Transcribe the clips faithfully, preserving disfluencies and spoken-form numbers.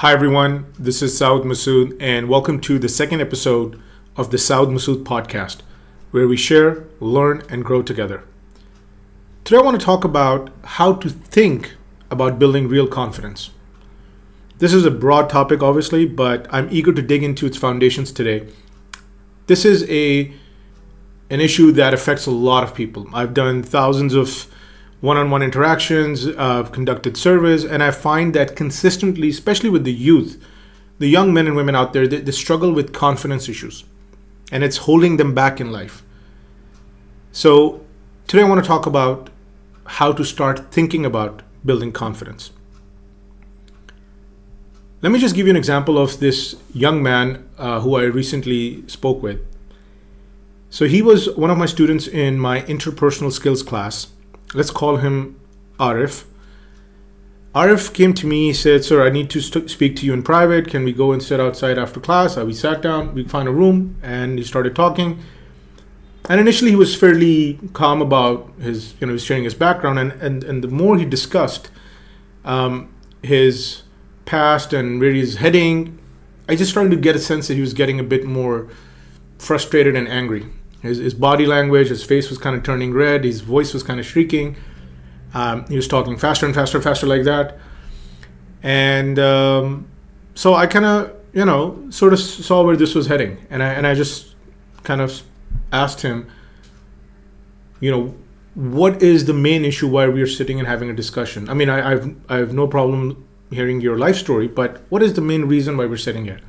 Hi everyone, this is Saud Masood and welcome to the second episode of the Saud Masood podcast, where we share, learn and grow together. Today I want to talk about how to think about building real confidence. This is a broad topic obviously, but I'm eager to dig into its foundations today. This is a an issue that affects a lot of people. I've done thousands of one-on-one interactions, uh, conducted surveys, and I find that consistently, especially with the youth, the young men and women out there, they, they struggle with confidence issues, and it's holding them back in life. So today I want to talk about how to start thinking about building confidence. Let me just give you an example of this young man uh, who I recently spoke with. So he was one of my students in my interpersonal skills class. Let's call him Arif. Arif came to me, he said, "Sir, I need to st- speak to you in private. Can we go and sit outside after class?" We sat down, we found a room, and he started talking. And initially he was fairly calm about his, you know, sharing his background. And, and, and the more he discussed um, his past and where he's heading, I just started to get a sense that he was getting a bit more frustrated and angry. His, his body language, his face was kind of turning red, his voice was kind of shrieking. Um, he was talking faster and faster, faster like that. And um, so I kind of, you know, sort of saw where this was heading. And I, and I just kind of asked him, you know, what is the main issue why we are sitting and having a discussion? I mean, I, I've, I have no problem hearing your life story, but what is the main reason why we're sitting here?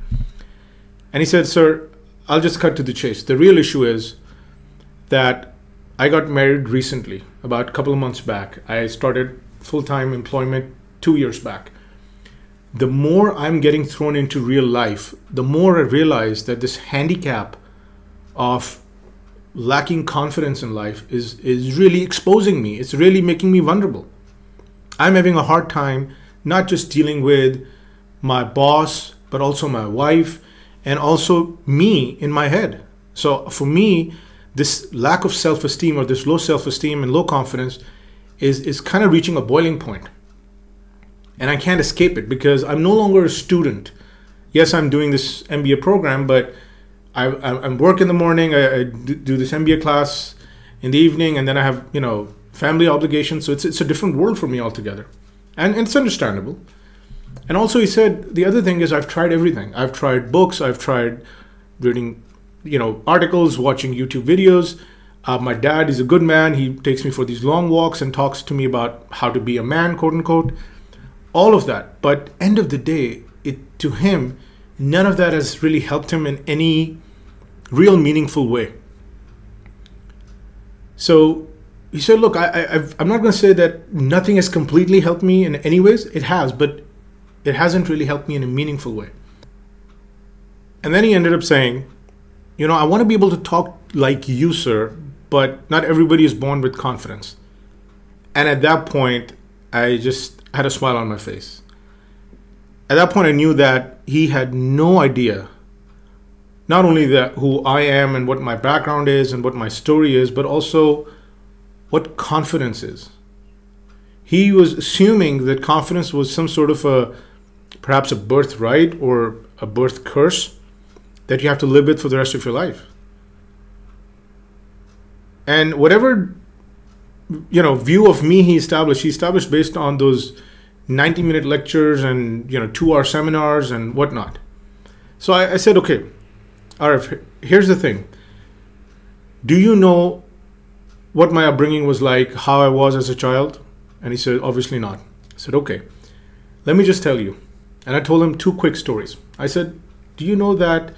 And he said, "Sir, I'll just cut to the chase. The real issue is that I got married recently, about a couple of months back. I started full-time employment two years back. The more I'm getting thrown into real life, the more I realize that this handicap of lacking confidence in life is, is really exposing me. It's really making me vulnerable. I'm having a hard time not just dealing with my boss, but also my wife, and also me in my head. So for me, this lack of self-esteem or this low self-esteem and low confidence is, is kind of reaching a boiling point. And I can't escape it because I'm no longer a student. Yes, I'm doing this M B A program, but I, I, I work in the morning, I, I do this M B A class in the evening, and then I have, you know, family obligations. So it's, it's a different world for me altogether. And, and it's understandable. And also he said, the other thing is I've tried everything. I've tried books, I've tried reading, you know, articles, watching YouTube videos. Uh, my dad is a good man. He takes me for these long walks and talks to me about how to be a man, quote unquote. All of that. But end of the day, it to him, none of that has really helped him in any real meaningful way. So he said, look, I, I, I've, I'm not going to say that nothing has completely helped me in any ways. It has, but it hasn't really helped me in a meaningful way. And then he ended up saying, you know, I want to be able to talk like you, sir, but not everybody is born with confidence. And at that point, I just had a smile on my face. At that point, I knew that he had no idea, not only that who I am and what my background is and what my story is, but also what confidence is. He was assuming that confidence was some sort of a, perhaps a birthright or a birth curse that you have to live with for the rest of your life. And whatever, you know, view of me he established, he established based on those ninety minute lectures and, you know, two hour seminars and whatnot. So I, I said, okay, Arif, here's the thing. Do you know what my upbringing was like, how I was as a child? And he said, obviously not. I said, okay, let me just tell you. And I told him two quick stories. I said, do you know that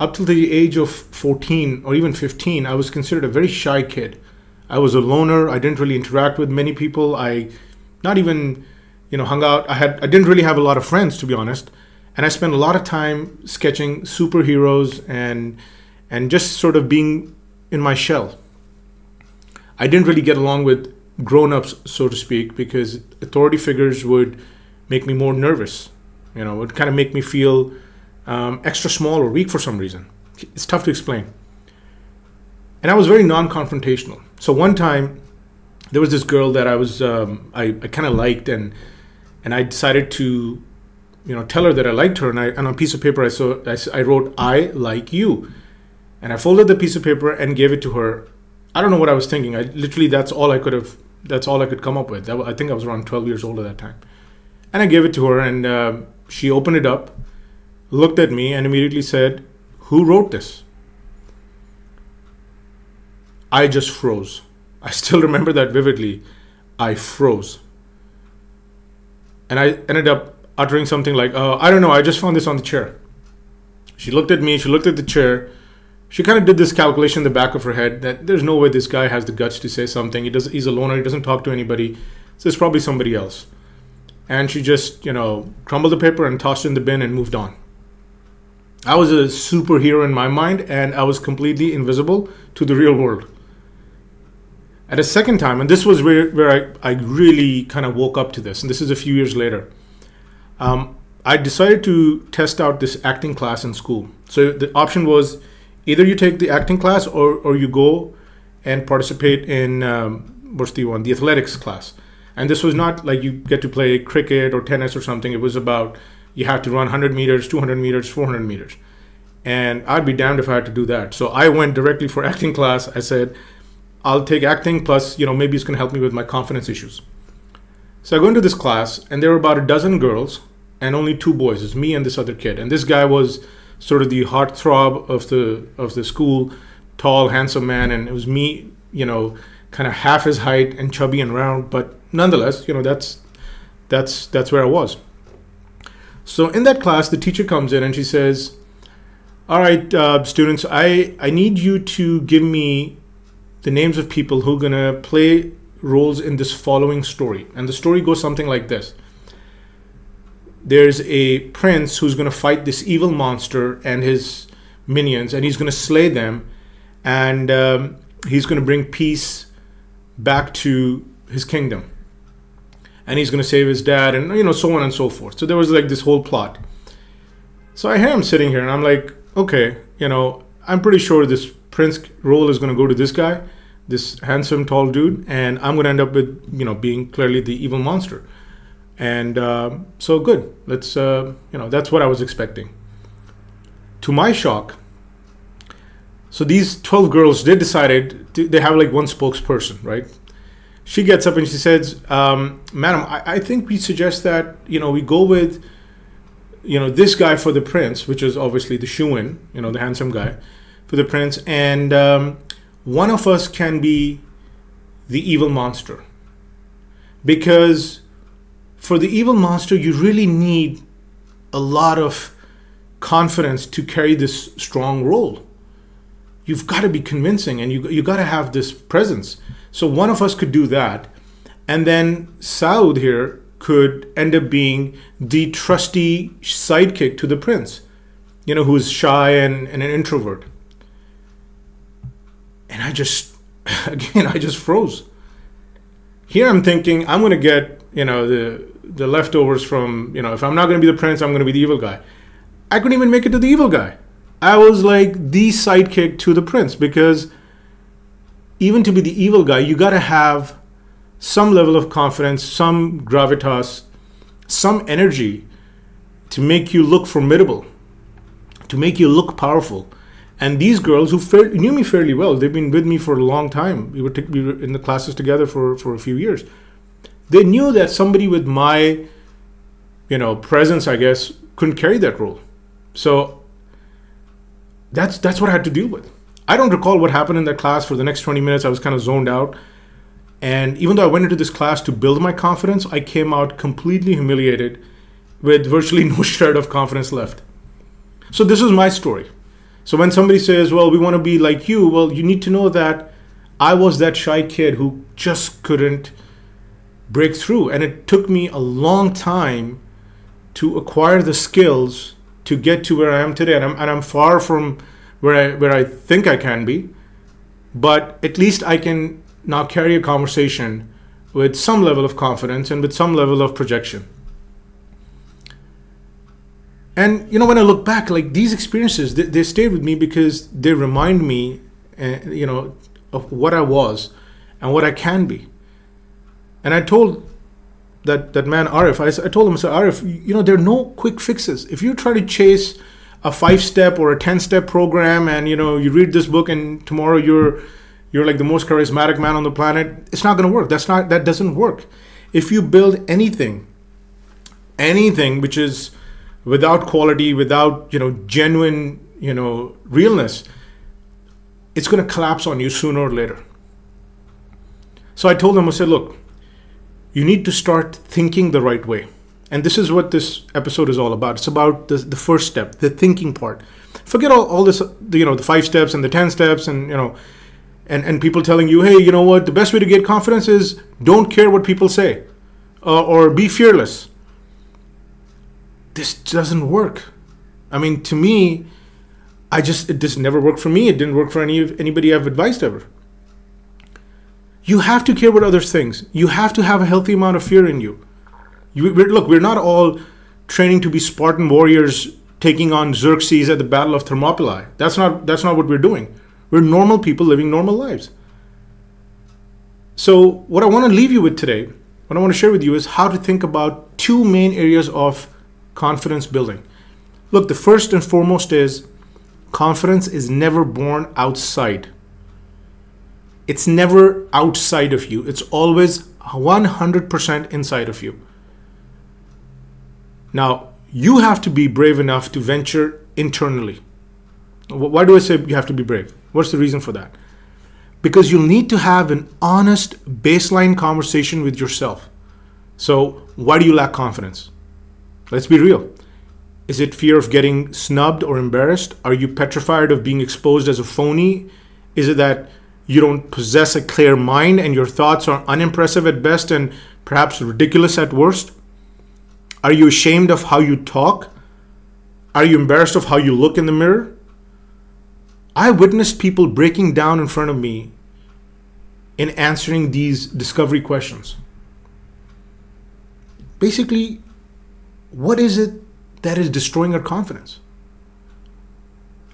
up till the age of fourteen or even fifteen, I was considered a very shy kid. I was a loner. I didn't really interact with many people. I not even, you know, hung out. I had, I didn't really have a lot of friends, to be honest. And I spent a lot of time sketching superheroes and, and just sort of being in my shell. I didn't really get along with grown-ups, so to speak, because authority figures would make me more nervous. You know, it would kind of make me feel um, extra small or weak for some reason. It's tough to explain. And I was very non-confrontational. So one time, there was this girl that I was um, I, I kind of liked, and and I decided to you know, tell her that I liked her, and I and on a piece of paper I saw I, I wrote "I like you," and I folded the piece of paper and gave it to her. I don't know what I was thinking. I literally that's all I could have. That's all I could come up with. That, I think I was around twelve years old at that time, and I gave it to her, and uh, she opened it up, looked at me, and immediately said, "Who wrote this?" I just froze. I still remember that vividly. I froze. And I ended up uttering something like, uh, I don't know, I just found this on the chair. She looked at me, she looked at the chair. She kind of did this calculation in the back of her head that there's no way this guy has the guts to say something. He does, he's a loner, he doesn't talk to anybody. So it's probably somebody else. And she just, you know, crumbled the paper and tossed it in the bin and moved on. I was a superhero in my mind, and I was completely invisible to the real world. At a second time, and this was where, where I, I really kind of woke up to this, and this is a few years later, um, I decided to test out this acting class in school. So the option was either you take the acting class or, or you go and participate in, um, what's the one, the athletics class. And this was not like you get to play cricket or tennis or something. It was about you have to run one hundred meters, two hundred meters, four hundred meters. And I'd be damned if I had to do that. So I went directly for acting class. I said, I'll take acting, plus, you know, maybe it's going to help me with my confidence issues. So I go into this class, and there were about a dozen girls and only two boys. It's me and this other kid. And this guy was sort of the heartthrob of the of the school, tall, handsome man. And it was me, you know, kind of half his height and chubby and round. But nonetheless, you know, that's that's that's where I was. So in that class, the teacher comes in and she says, all right, uh, students, I, I need you to give me the names of people who are going to play roles in this following story. And the story goes something like this. There's a prince who's going to fight this evil monster and his minions, and he's going to slay them, and um, he's going to bring peace back to his kingdom. And he's going to save his dad, and, you know, so on and so forth. So there was like this whole plot. So I am sitting here and I'm like, okay, you know, I'm pretty sure this prince role is going to go to this guy, this handsome tall dude, and I'm going to end up with, you know, being clearly the evil monster. And uh, so good, let's, uh, you know, that's what I was expecting. To my shock, so these twelve girls, they decided, to, they have like one spokesperson, right? She gets up and she says, um, madam, I, I think we suggest that, you know, we go with, you know, this guy for the prince, which is obviously the shoo-in, you know, the handsome guy for the prince, and um, one of us can be the evil monster, because for the evil monster you really need a lot of confidence to carry this strong role. You've got to be convincing, and you you got to have this presence. So one of us could do that, and then Saud here could end up being the trusty sidekick to the prince, you know, who's shy and, and an introvert. And I just, again, I just froze. Here I'm thinking, I'm going to get, you know, the the leftovers from, you know, if I'm not going to be the prince, I'm going to be the evil guy. I couldn't even make it to the evil guy. I was like the sidekick to the prince, because even to be the evil guy, you got to have some level of confidence, some gravitas, some energy to make you look formidable, to make you look powerful. And these girls who fair, knew me fairly well, they've been with me for a long time. We were, t we were in the classes together for, for a few years. They knew that somebody with my, you know, presence, I guess, couldn't carry that role. So that's, that's what I had to deal with. I don't recall what happened in that class. For the next twenty minutes, I was kind of zoned out. And even though I went into this class to build my confidence, I came out completely humiliated with virtually no shred of confidence left. So this is my story. So when somebody says, well, we want to be like you, well, you need to know that I was that shy kid who just couldn't break through. And it took me a long time to acquire the skills to get to where I am today. And I'm, and I'm far from where I, where I think I can be, but at least I can now carry a conversation with some level of confidence and with some level of projection. And, you know, when I look back, like, these experiences, they, they stayed with me because they remind me, uh, you know, of what I was and what I can be. And I told that that man Arif, I, I told him, I said, Arif, you know, there are no quick fixes. If you try to chase a five-step or a ten-step program, and you know, you read this book and tomorrow you're you're like the most charismatic man on the planet, it's not going to work. That's not that doesn't work. If you build anything, anything which is without quality, without you know genuine you know realness, it's going to collapse on you sooner or later. So I told him, I said, look, you need to start thinking the right way. And this is what this episode is all about. It's about the, the first step, the thinking part. Forget all, all this, you know, the five steps and the ten steps and, you know, and, and people telling you, hey, you know what, the best way to get confidence is don't care what people say uh, or be fearless. This doesn't work. I mean, to me, I just, it just never worked for me. It didn't work for any anybody I've advised ever. You have to care about other things. You have to have a healthy amount of fear in you. You, we're, look, we're not all training to be Spartan warriors taking on Xerxes at the Battle of Thermopylae. That's not, that's not what we're doing. We're normal people living normal lives. So what I want to leave you with today, what I want to share with you is how to think about two main areas of confidence building. Look, the first and foremost is confidence is never born outside. It's never outside of you. It's always one hundred percent inside of you. Now, you have to be brave enough to venture internally. Why do I say you have to be brave? What's the reason for that? Because you'll need to have an honest baseline conversation with yourself. So, why do you lack confidence? Let's be real. Is it fear of getting snubbed or embarrassed? Are you petrified of being exposed as a phony? Is it that you don't possess a clear mind and your thoughts are unimpressive at best and perhaps ridiculous at worst? Are you ashamed of how you talk? Are you embarrassed of how you look in the mirror? I witnessed people breaking down in front of me in answering these discovery questions. Basically, what is it that is destroying our confidence?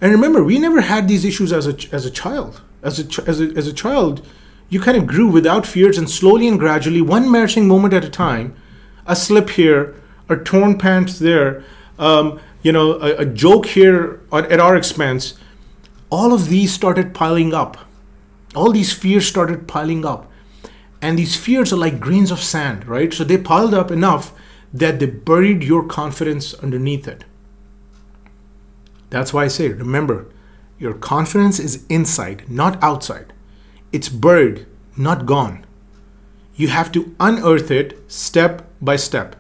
And remember, we never had these issues as a, as a child. As a, as, a, as a child, you kind of grew without fears and slowly and gradually, one embarrassing moment at a time, a slip here, a torn pants there, um, you know, a, a joke here at, at our expense, all of these started piling up. All these fears started piling up. And these fears are like grains of sand, right? So they piled up enough that they buried your confidence underneath it. That's why I say, remember, your confidence is inside, not outside. It's buried, not gone. You have to unearth it step by step.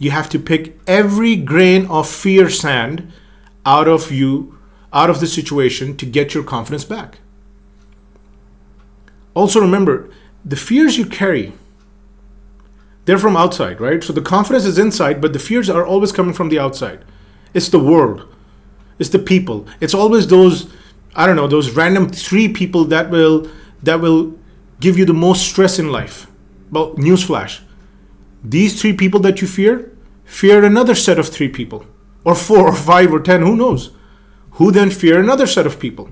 You have to pick every grain of fear sand out of you, out of the situation to get your confidence back. Also remember, the fears you carry, they're from outside, right? So the confidence is inside, but the fears are always coming from the outside. It's the world. It's the people. It's always those, I don't know, those random three people that will, that will give you the most stress in life. Well, newsflash. These three people that you fear, fear another set of three people. Or four or five or ten, who knows? Who then fear another set of people?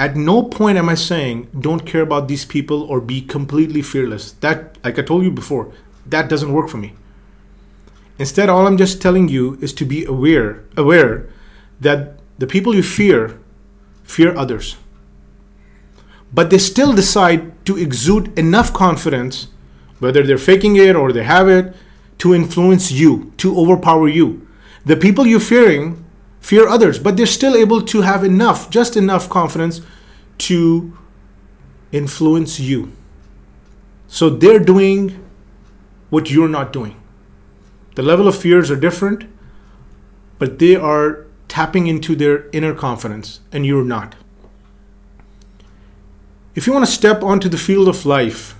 At no point am I saying, don't care about these people or be completely fearless. That, like I told you before, that doesn't work for me. Instead, all I'm just telling you is to be aware, aware that the people you fear, fear others. But they still decide to exude enough confidence, whether they're faking it or they have it, to influence you, to overpower you. The people you're fearing fear others, but they're still able to have enough, just enough confidence to influence you. So they're doing what you're not doing. The level of fears are different, but they are tapping into their inner confidence, and you're not. If you want to step onto the field of life,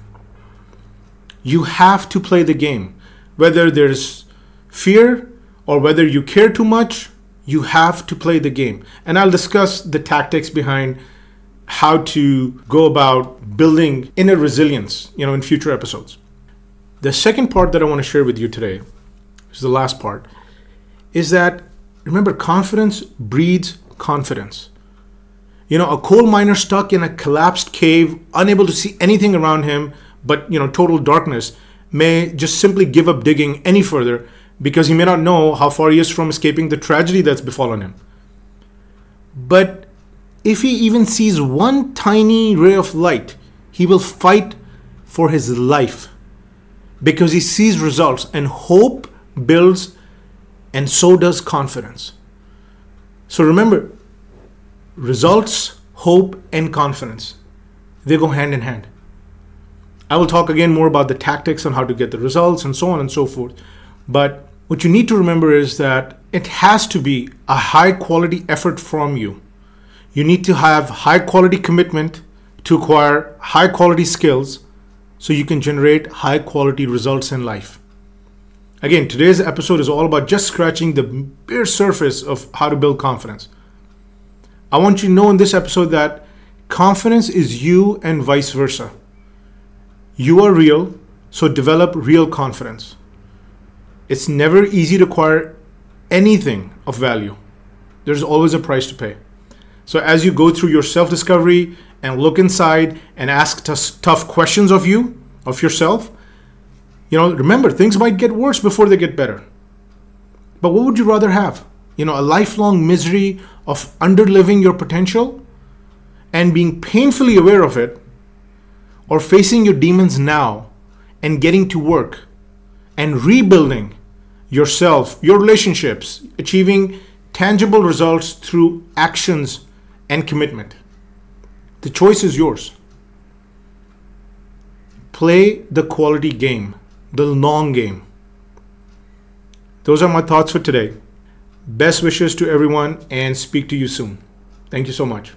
you have to play the game. Whether there's fear or whether you care too much, you have to play the game. And I'll discuss the tactics behind how to go about building inner resilience, you know, in future episodes. The second part that I want to share with you today, is the last part, is that, remember, confidence breeds confidence. You know, a coal miner stuck in a collapsed cave, unable to see anything around him but, you know, total darkness, may just simply give up digging any further because he may not know how far he is from escaping the tragedy that's befallen him. But if he even sees one tiny ray of light, he will fight for his life because he sees results, and hope builds, and so does confidence. So remember, results, hope, and confidence, they go hand in hand. I will talk again more about the tactics on how to get the results and so on and so forth. But what you need to remember is that it has to be a high quality effort from you. You need to have high quality commitment to acquire high quality skills so you can generate high quality results in life. Again, today's episode is all about just scratching the bare surface of how to build confidence. I want you to know in this episode that confidence is you and vice versa. You are real, so develop real confidence. It's never easy to acquire anything of value. There's always a price to pay. So as you go through your self-discovery and look inside and ask t- tough questions of you, of yourself, you know, remember, things might get worse before they get better. But what would you rather have? You know, a lifelong misery of underliving your potential and being painfully aware of it, or facing your demons now and getting to work and rebuilding yourself, your relationships, achieving tangible results through actions and commitment? The choice is yours. Play the quality game, the long game. Those are my thoughts for today. Best wishes to everyone, and speak to you soon. Thank you so much.